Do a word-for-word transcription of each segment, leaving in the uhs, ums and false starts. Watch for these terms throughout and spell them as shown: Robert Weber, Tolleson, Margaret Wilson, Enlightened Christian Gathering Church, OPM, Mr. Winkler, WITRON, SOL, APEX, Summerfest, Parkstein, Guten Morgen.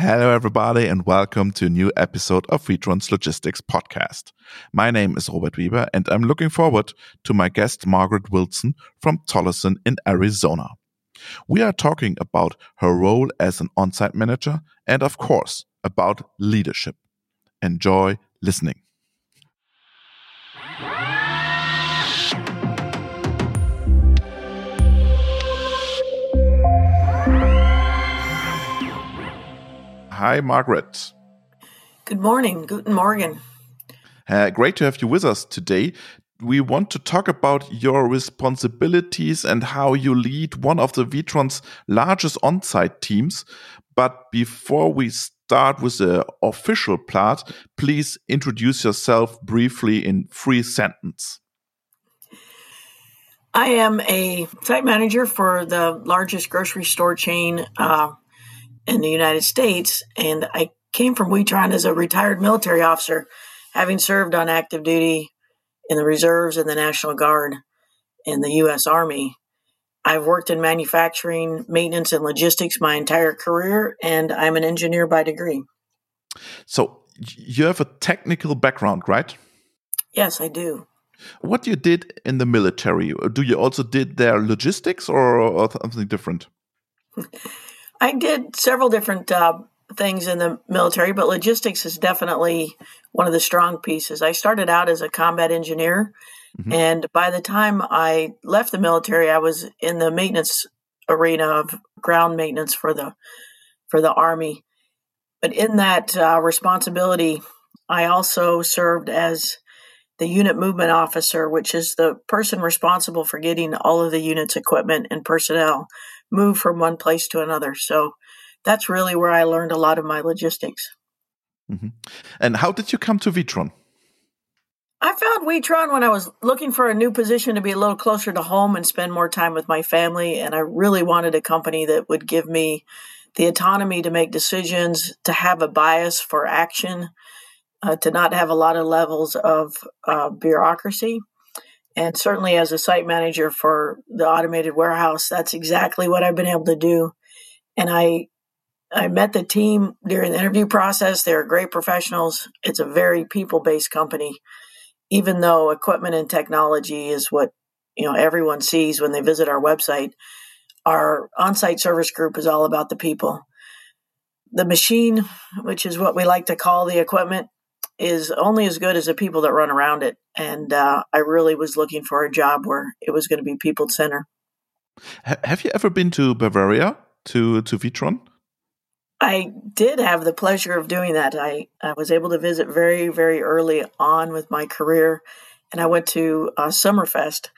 Hello, everybody, and welcome to a new episode of WITRON's Logistics Podcast. My name is Robert Weber, and I'm looking forward to my guest Margaret Wilson from Tolleson in Arizona. We are talking about her role as an on-site manager and, of course, about leadership. Enjoy listening. Hi, Margaret. Good morning. Guten Morgen. Uh, great to have you with us today. We want to talk about your responsibilities and how you lead one of the WITRON's largest on-site teams. But before we start with the official part, please introduce yourself briefly in three sentences. I am a site manager for the largest grocery store chain uh in the United States, and I came from WITRON as a retired military officer, having served on active duty in the reserves and the National Guard in the U S Army. I've worked in manufacturing, maintenance, and logistics my entire career, and I'm an engineer by degree. So you have a technical background, right? Yes, I do. What you did in the military, do you also did their logistics or something different? I did several different uh, things in the military, but logistics is definitely one of the strong pieces. I started out as a combat engineer, mm-hmm. and by the time I left the military, I was in the maintenance arena of ground maintenance for the for the Army. But in that uh, responsibility, I also served as the unit movement officer, which is the person responsible for getting all of the unit's equipment and personnel move from one place to another. So that's really where I learned a lot of my logistics. Mm-hmm. And how did you come to WITRON? I found WITRON when I was looking for a new position to be a little closer to home and spend more time with my family. And I really wanted a company that would give me the autonomy to make decisions, to have a bias for action, uh, to not have a lot of levels of uh, bureaucracy. And certainly as a site manager for the automated warehouse, that's exactly what I've been able to do. And I I met the team during the interview process. They're great professionals. It's a very people-based company, even though equipment and technology is what you know everyone sees when they visit our website. Our on-site service group is all about the people. The machine, which is what we like to call the equipment, is only as good as the people that run around it. And uh, I really was looking for a job where it was going to be people-centered. Have you ever been to Bavaria, to, to WITRON? I did have the pleasure of doing that. I, I was able to visit very, very early on with my career, and I went to uh, Summerfest.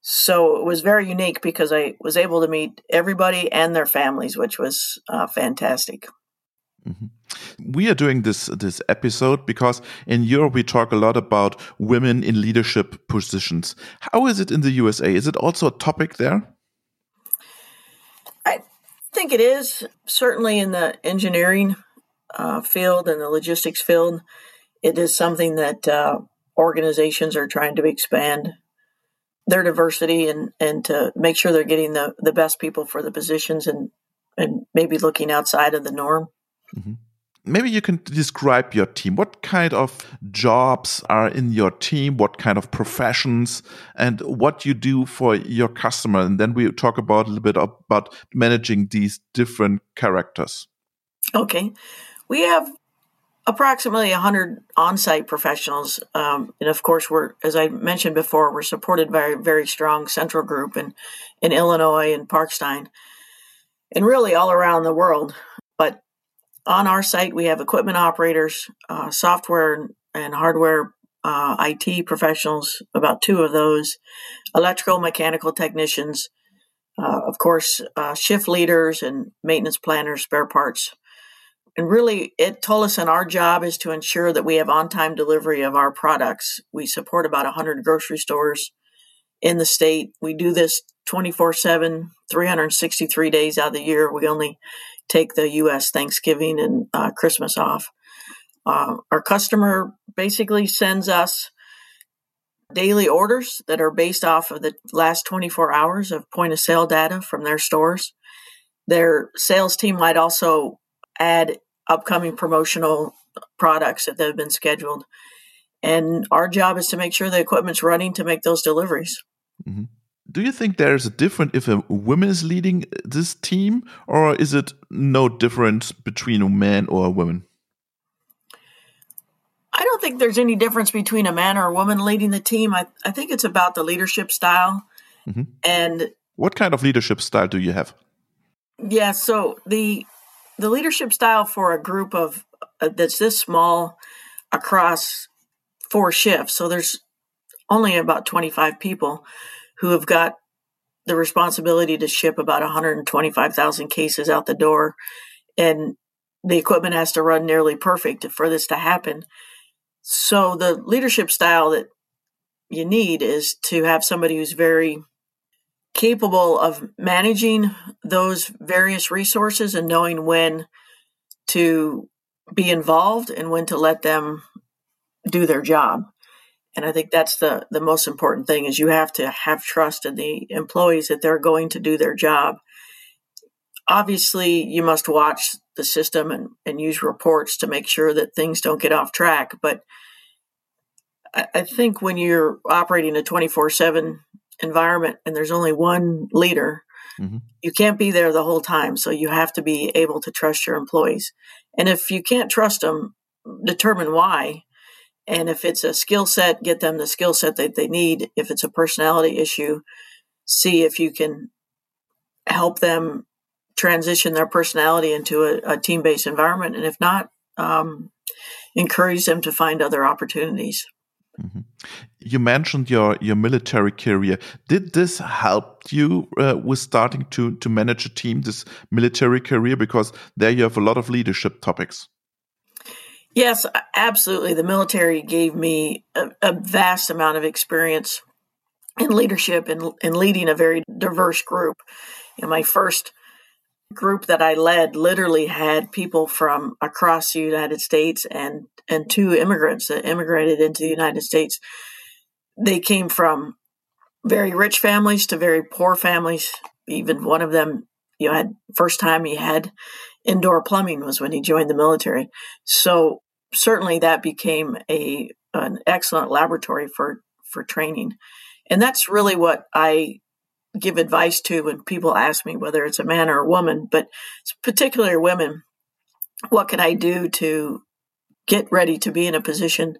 So it was very unique because I was able to meet everybody and their families, which was uh, fantastic. Mm-hmm. We are doing this this episode because in Europe we talk a lot about women in leadership positions. How is it in the U S A? Is it also a topic there? I think it is. Certainly in the engineering uh, field and the logistics field, it is something that uh, organizations are trying to expand their diversity and, and to make sure they're getting the, the best people for the positions and, and maybe looking outside of the norm. Mm-hmm. Maybe you can describe your team. What kind of jobs are in your team? What kind of professions and what you do for your customer? And then we talk about a little bit about managing these different characters. Okay. We have approximately one hundred on-site professionals. Um, and of course, we're, as I mentioned before, we're supported by a very strong central group in, in Illinois and Parkstein and really all around the world. But on our site, we have equipment operators, uh, software and hardware, uh, I T professionals, about two of those, electrical, mechanical technicians, uh, of course, uh, shift leaders and maintenance planners, spare parts. And really, at Tolleson, our job is to ensure that we have on-time delivery of our products. We support about one hundred grocery stores in the state. We do this twenty-four seven, three hundred sixty-three days out of the year. We only take the U S Thanksgiving and uh, Christmas off. Uh, our customer basically sends us daily orders that are based off of the last twenty-four hours of point of sale data from their stores. Their sales team might also add upcoming promotional products that have been scheduled. And our job is to make sure the equipment's running to make those deliveries. Mm-hmm. Do you think there's a difference if a woman is leading this team, or is it no difference between a man or a woman? I don't think there's any difference between a man or a woman leading the team. I, I think it's about the leadership style. Mm-hmm. And what kind of leadership style do you have? Yeah, so the the leadership style for a group of uh, that's this small across four shifts. So there's only about twenty-five people who have got the responsibility to ship about one hundred twenty-five thousand cases out the door. And the equipment has to run nearly perfect for this to happen. So the leadership style that you need is to have somebody who's very capable of managing those various resources and knowing when to be involved and when to let them do their job. And I think that's the, the most important thing is you have to have trust in the employees that they're going to do their job. Obviously, you must watch the system and, and use reports to make sure that things don't get off track. But I, I think when you're operating a twenty-four seven environment and there's only one leader, mm-hmm. you can't be there the whole time. So you have to be able to trust your employees. And if you can't trust them, determine why. And if it's a skill set, get them the skill set that they need. If it's a personality issue, see if you can help them transition their personality into a, a team-based environment. And if not, um, encourage them to find other opportunities. Mm-hmm. You mentioned your, your military career. Did this help you uh, with starting to, to manage a team, this military career? Because there you have a lot of leadership topics. Yes, absolutely. The military gave me a, a vast amount of experience in leadership and, and leading a very diverse group. In my first group that I led literally had people from across the United States and, and two immigrants that immigrated into the United States. They came from very rich families to very poor families. Even one of them, you know, had first time he had indoor plumbing was when he joined the military. So certainly that became a an excellent laboratory for, for training. And that's really what I give advice to when people ask me whether it's a man or a woman, but particularly women, what can I do to get ready to be in a position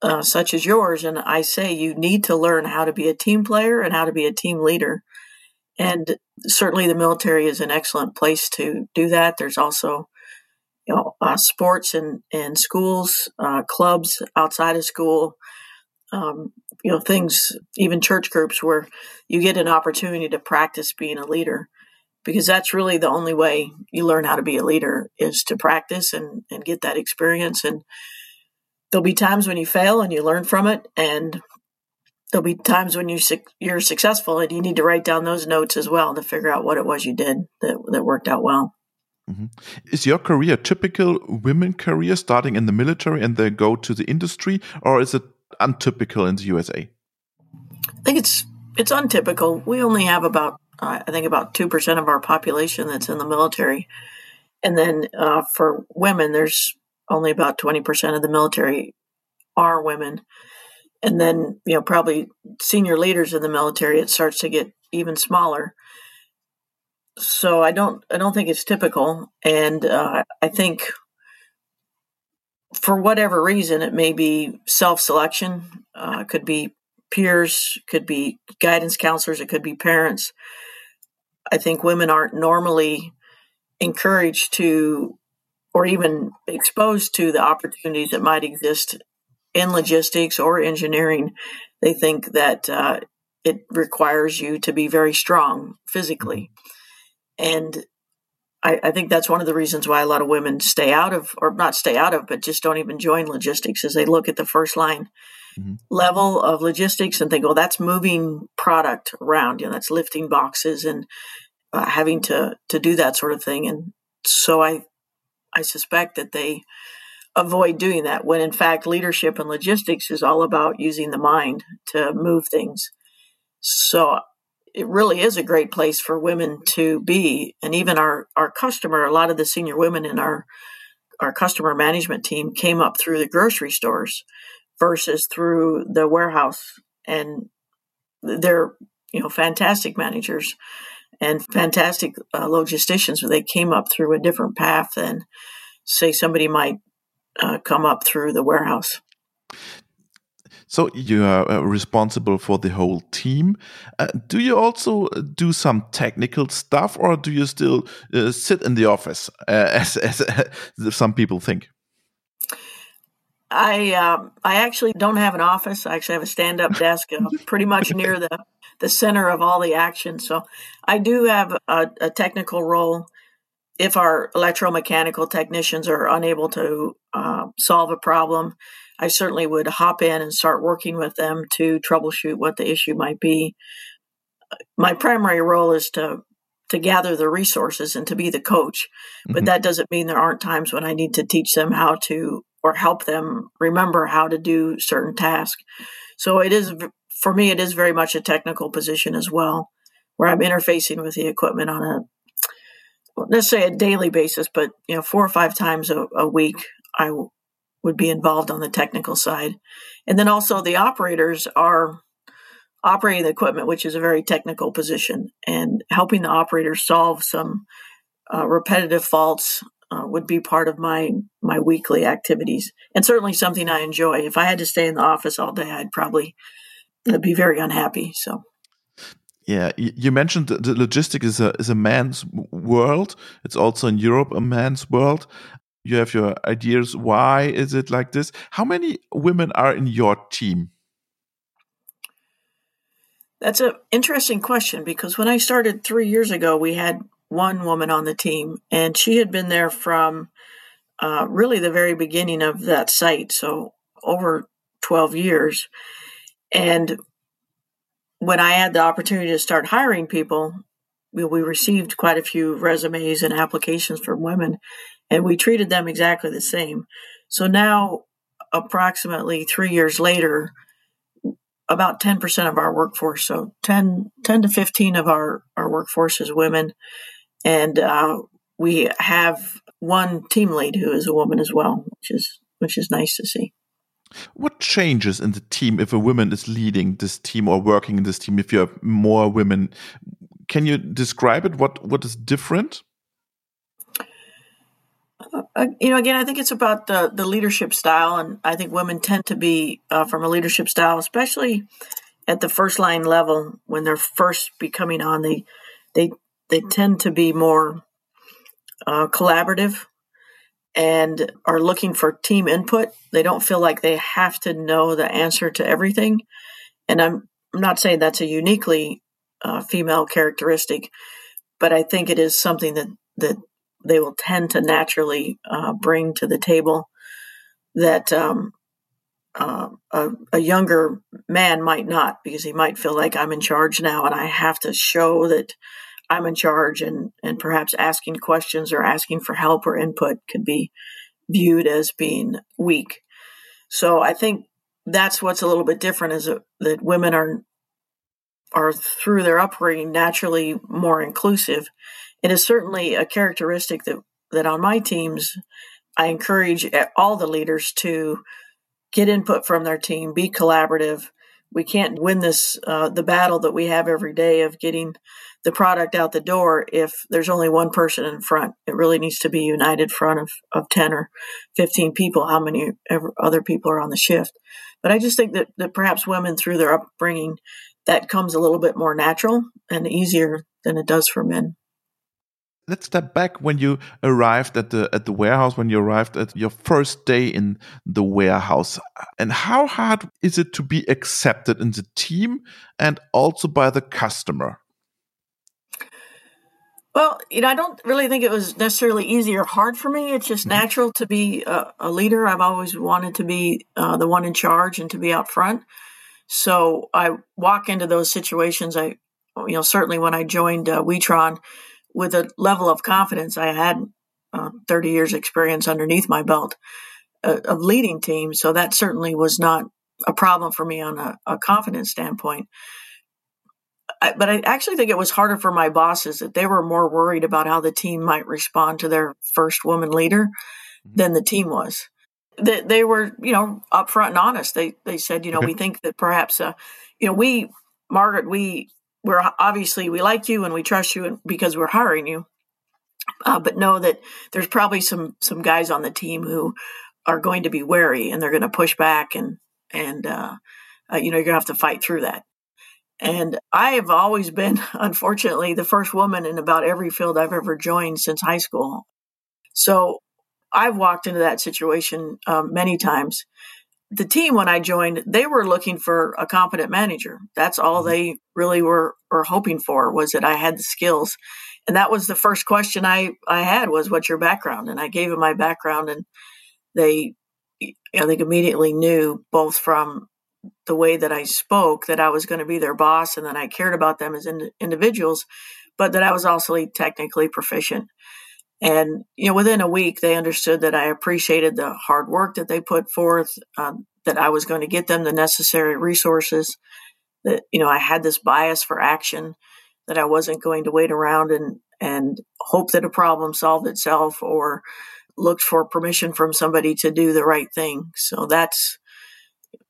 uh, such as yours? And I say, you need to learn how to be a team player and how to be a team leader. And certainly the military is an excellent place to do that. There's also, you know, uh, sports and, and schools, uh, clubs outside of school, um, you know, things, even church groups where you get an opportunity to practice being a leader, because that's really the only way you learn how to be a leader is to practice and, and get that experience. And there'll be times when you fail and you learn from it. And there'll be times when you su- you're successful and you need to write down those notes as well to figure out what it was you did that, that worked out well. Mm-hmm. Is your career a typical women career starting in the military and then go to the industry, or is it untypical in the U S A? I think it's it's untypical. We only have about uh, I think about two percent of our population that's in the military, and then uh, for women, there's only about twenty percent of the military are women, and then you know probably senior leaders in the military it starts to get even smaller. So I don't I don't think it's typical, and uh, I think. For whatever reason, it may be self-selection, uh, could be peers, could be guidance counselors, it could be parents. I think women aren't normally encouraged to or even exposed to the opportunities that might exist in logistics or engineering. They think that uh, it requires you to be very strong physically. And I, I think that's one of the reasons why a lot of women stay out of, or not stay out of, but just don't even join logistics, is they look at the first line mm-hmm. level of logistics and think, well, that's moving product around, you know, that's lifting boxes and uh, having to, to do that sort of thing. And so I, I suspect that they avoid doing that when in fact leadership and logistics is all about using the mind to move things. So it really is a great place for women to be. And even our, our customer, a lot of the senior women in our our customer management team came up through the grocery stores versus through the warehouse. And they're, you know, fantastic managers and fantastic uh, logisticians, but they came up through a different path than, say, somebody might uh, come up through the warehouse. So you are uh, responsible for the whole team. Uh, do you also do some technical stuff, or do you still uh, sit in the office, uh, as, as uh, some people think? I uh, I actually don't have an office. I actually have a stand-up desk pretty much near the, the center of all the action. So I do have a, a technical role. If our electromechanical technicians are unable to uh, solve a problem, I certainly would hop in and start working with them to troubleshoot what the issue might be. My primary role is to to gather the resources and to be the coach, but mm-hmm. that doesn't mean there aren't times when I need to teach them how to, or help them remember how to do certain tasks. So it is, for me, it is very much a technical position as well, where I'm interfacing with the equipment on a, let's say, a daily basis, but you know, four or five times a, a week, I will. would be involved on the technical side. And then also the operators are operating the equipment, which is a very technical position, and helping the operators solve some uh, repetitive faults uh, would be part of my, my weekly activities, and certainly something I enjoy. If I had to stay in the office all day, I'd probably I'd be very unhappy. So. Yeah, you mentioned the logistics is a, is a man's world. It's also in Europe a man's world. You have your ideas. Why is it like this? How many women are in your team? That's an interesting question, because when I started three years ago, we had one woman on the team, and she had been there from uh, really the very beginning of that site, so over twelve years. And when I had the opportunity to start hiring people, we, we received quite a few resumes and applications from women. And we treated them exactly the same. So now, approximately three years later, about ten percent of our workforce, so ten, ten to fifteen of our, our workforce is women. And uh, we have one team lead who is a woman as well, which is which is nice to see. What changes in the team if a woman is leading this team or working in this team, if you have more women? Can you describe it? What what is different? Uh, you know, again, I think it's about the, the leadership style, and I think women tend to be, uh, from a leadership style, especially at the first line level, when they're first becoming on, they they they tend to be more uh, collaborative and are looking for team input. They don't feel like they have to know the answer to everything, and I'm not saying that's a uniquely uh, female characteristic, but I think it is something that that. they will tend to naturally uh, bring to the table that um, uh, a, a younger man might not, because he might feel like I'm in charge now and I have to show that I'm in charge, and, and perhaps asking questions or asking for help or input could be viewed as being weak. So I think that's what's a little bit different, is that women are, are through their upbringing naturally more inclusive. It is certainly a characteristic that, that on my teams, I encourage all the leaders to get input from their team, be collaborative. We can't win this, uh, the battle that we have every day of getting the product out the door if there's only one person in front. It really needs to be united front of, of ten or fifteen people, how many other people are on the shift. But I just think that, that perhaps women through their upbringing, that comes a little bit more natural and easier than it does for men. Let's step back when you arrived at the at the warehouse, when you arrived at your first day in the warehouse. And how hard is it to be accepted in the team and also by the customer? Well, you know, I don't really think it was necessarily easy or hard for me. It's just mm-hmm. natural to be a, a leader. I've always wanted to be uh, the one in charge and to be out front. So I walk into those situations. I, you know, certainly when I joined uh, WITRON, with a level of confidence, I had uh, thirty years experience underneath my belt uh, of leading teams. So that certainly was not a problem for me on a, a confidence standpoint. I, but I actually think it was harder for my bosses, that they were more worried about how the team might respond to their first woman leader. than the team was. They, they were, you know, upfront and honest. They they said, you know, okay. we think that perhaps, uh, you know, we, Margaret, we we're obviously we like you and we trust you because we're hiring you, uh, but know that there's probably some some guys on the team who are going to be wary and they're going to push back and and uh, uh, you know, you're going to have to fight through that. And I have always been, unfortunately, the first woman in about every field I've ever joined since high school. So I've walked into that situation um, many times. The team, when I joined, they were looking for a competent manager. That's all they really were, were hoping for, was that I had the skills. And that was the first question I, I had was, what's your background? And I gave them my background, and they, I think, immediately knew, both from the way that I spoke, that I was going to be their boss and that I cared about them as in, individuals, but that I was also technically proficient. And, you know, within a week, they understood that I appreciated the hard work that they put forth, um, that I was going to get them the necessary resources, that, you know, I had this bias for action, that I wasn't going to wait around and, and hope that a problem solved itself or looked for permission from somebody to do the right thing. So that's,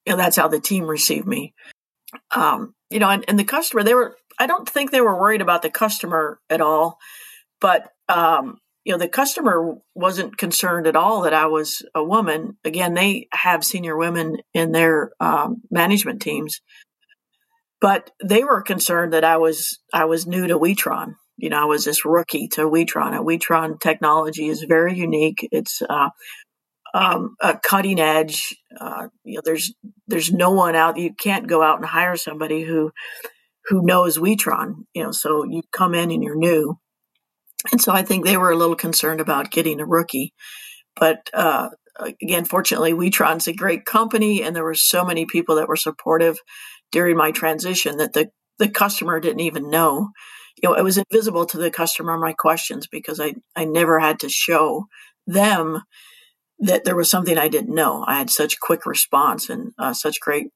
you know, that's how the team received me. Um, you know, and, and the customer, they were, I don't think they were worried about the customer at all, but, um, you know, the customer wasn't concerned at all that I was a woman. Again, they have senior women in their um, management teams, but they were concerned that I was I was new to WITRON. You know, I was this rookie to WITRON. And WITRON technology is very unique. It's uh, um, a cutting edge. Uh, you know, there's there's no one out. You can't go out and hire somebody who who knows WITRON. You know, so you come in and you're new. And so I think they were a little concerned about getting a rookie. But uh, again, fortunately, WITRON's a great company, and there were so many people that were supportive during my transition that the, the customer didn't even know. You know, it was invisible to the customer, my questions, because I, I never had to show them that there was something I didn't know. I had such quick response and uh, such great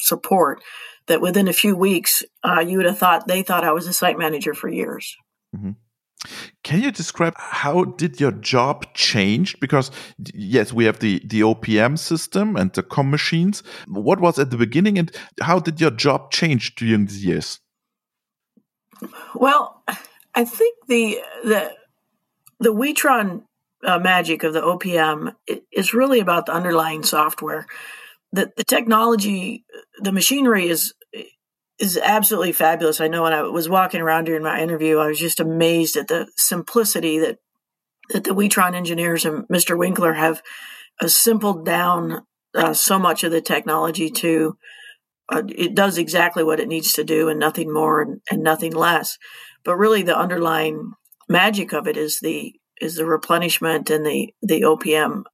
support that within a few weeks, uh, you would have thought they thought I was a site manager for years. Mm-hmm. Can you describe how did your job change? Because yes, we have the, the O P M system and the com machines. What was at the beginning, and how did your job change during the years? Well, I think the the the WITRON uh, magic of the O P M is really about the underlying software. The the technology, the machinery is. is absolutely fabulous. I know when I was walking around during my interview, I was just amazed at the simplicity that, that the WITRON engineers and Mister Winkler have uh, simpled down uh, so much of the technology to uh, it does exactly what it needs to do and nothing more and, and nothing less. But really the underlying magic of it is the is the replenishment and the, the O P M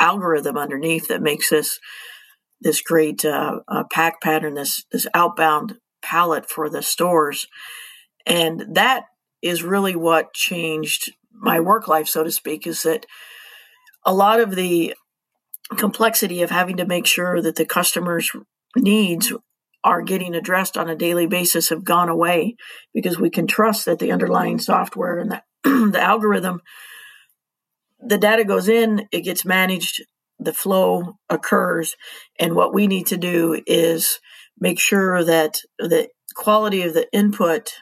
algorithm underneath that makes this this great uh, uh, pack pattern, this this outbound palette for the stores. And that is really what changed my work life, so to speak, is that a lot of the complexity of having to make sure that the customer's needs are getting addressed on a daily basis have gone away, because we can trust that the underlying software and the, the algorithm, the data goes in, it gets managed, the flow occurs, and what we need to do is make sure that the quality of the input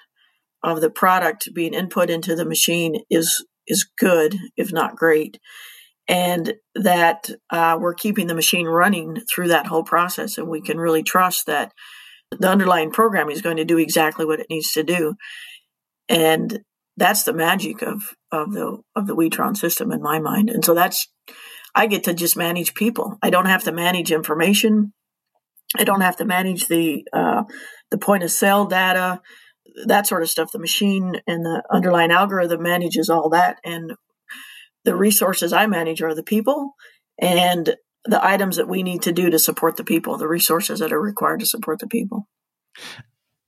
of the product being input into the machine is is good, if not great, and that uh, we're keeping the machine running through that whole process, and we can really trust that the underlying program is going to do exactly what it needs to do. And that's the magic of of the of the WITRON system in my mind. And so that's I get to just manage people. I don't have to manage information. I don't have to manage the uh, the point of sale data, that sort of stuff. The machine and the underlying algorithm manages all that. And the resources I manage are the people and the items that we need to do to support the people, the resources that are required to support the people.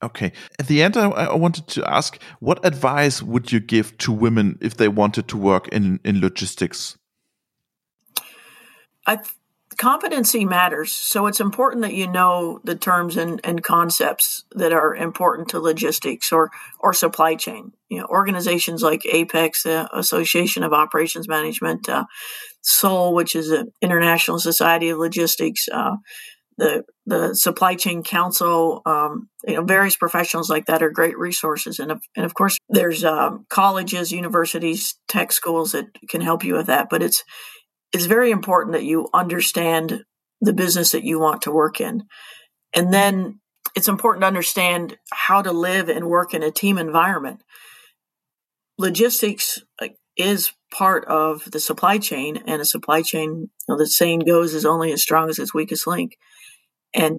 Okay. At the end, I, I wanted to ask, what advice would you give to women if they wanted to work in, in logistics? I Competency matters, so it's important that you know the terms and, and concepts that are important to logistics or or supply chain. You know, organizations like APEX, the Association of Operations Management, uh, S O L, which is an International Society of Logistics, uh, the the Supply Chain Council, um, you know, various professionals like that are great resources. And of, and of course, there's uh, colleges, universities, tech schools that can help you with that. But it's It's very important that you understand the business that you want to work in. And then it's important to understand how to live and work in a team environment. Logistics is part of the supply chain, and a supply chain, you know, the saying goes, is only as strong as its weakest link. And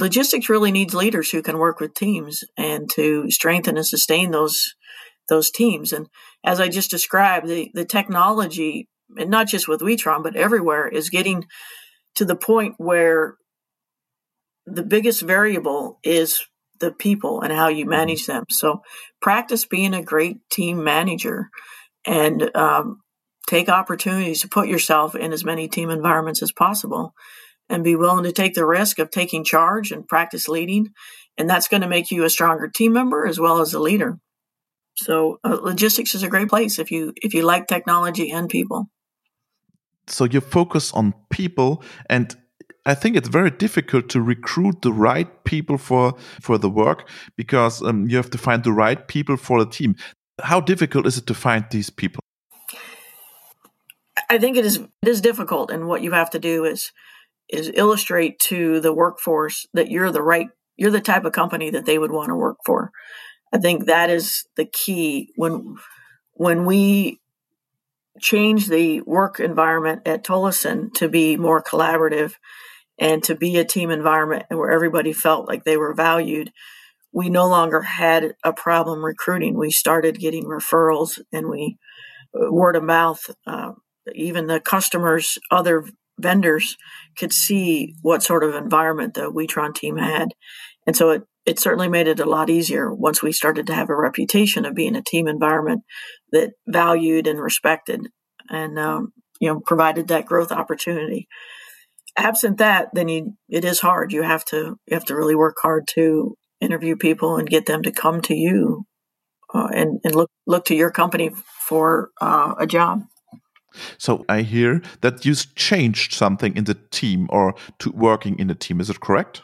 logistics really needs leaders who can work with teams and to strengthen and sustain those those teams. And as I just described, the, the technology, and not just with WITRON, but everywhere, is getting to the point where the biggest variable is the people and how you manage them. So practice being a great team manager and um, take opportunities to put yourself in as many team environments as possible and be willing to take the risk of taking charge and practice leading. And that's going to make you a stronger team member as well as a leader. So uh, logistics is a great place if you if you like technology and people. So you focus on people, and I think it's very difficult to recruit the right people for for the work, because um, you have to find the right people for the team. How difficult is it to find these people? I think it is it is difficult, and what you have to do is is illustrate to the workforce that you're the right you're the type of company that they would want to work for. I think that is the key. When when we change the work environment at Tolleson to be more collaborative and to be a team environment where everybody felt like they were valued, we no longer had a problem recruiting. We started getting referrals and we word of mouth. Uh, even the customers, other vendors could see what sort of environment the WITRON team had. And so it It certainly made it a lot easier once we started to have a reputation of being a team environment that valued and respected and, um, you know, provided that growth opportunity. Absent that, then you, it is hard. You have to, you have to really work hard to interview people and get them to come to you uh, and, and look, look to your company for uh, a job. So I hear that you changed something in the team or to working in the team. Is it correct?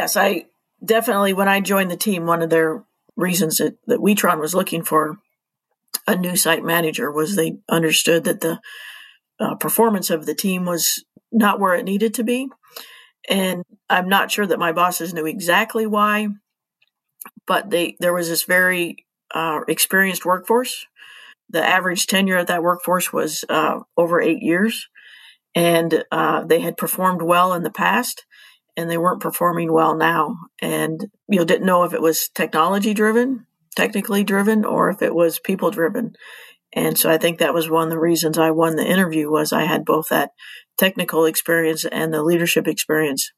Yes, I definitely, when I joined the team, one of their reasons that, that WITRON was looking for a new site manager was they understood that the uh, performance of the team was not where it needed to be. And I'm not sure that my bosses knew exactly why, but they there was this very uh, experienced workforce. The average tenure at that workforce was uh, over eight years, and uh, they had performed well in the past. And they weren't performing well now. And you didn't know if it was technology driven, technically driven, or if it was people driven. And so I think that was one of the reasons I won the interview was I had both that technical experience and the leadership experience.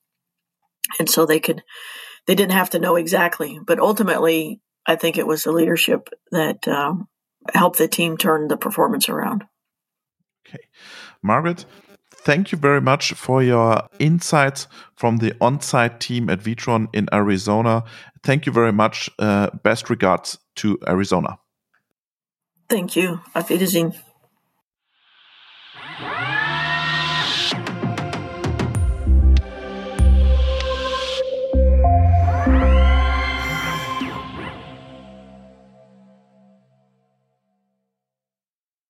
And so they could, they didn't have to know exactly. But ultimately, I think it was the leadership that um, helped the team turn the performance around. Okay. Margaret, thank you very much for your insights from the on-site team at WITRON in Arizona. Thank you very much. Uh, best regards to Arizona. Thank you. Auf Wiedersehen.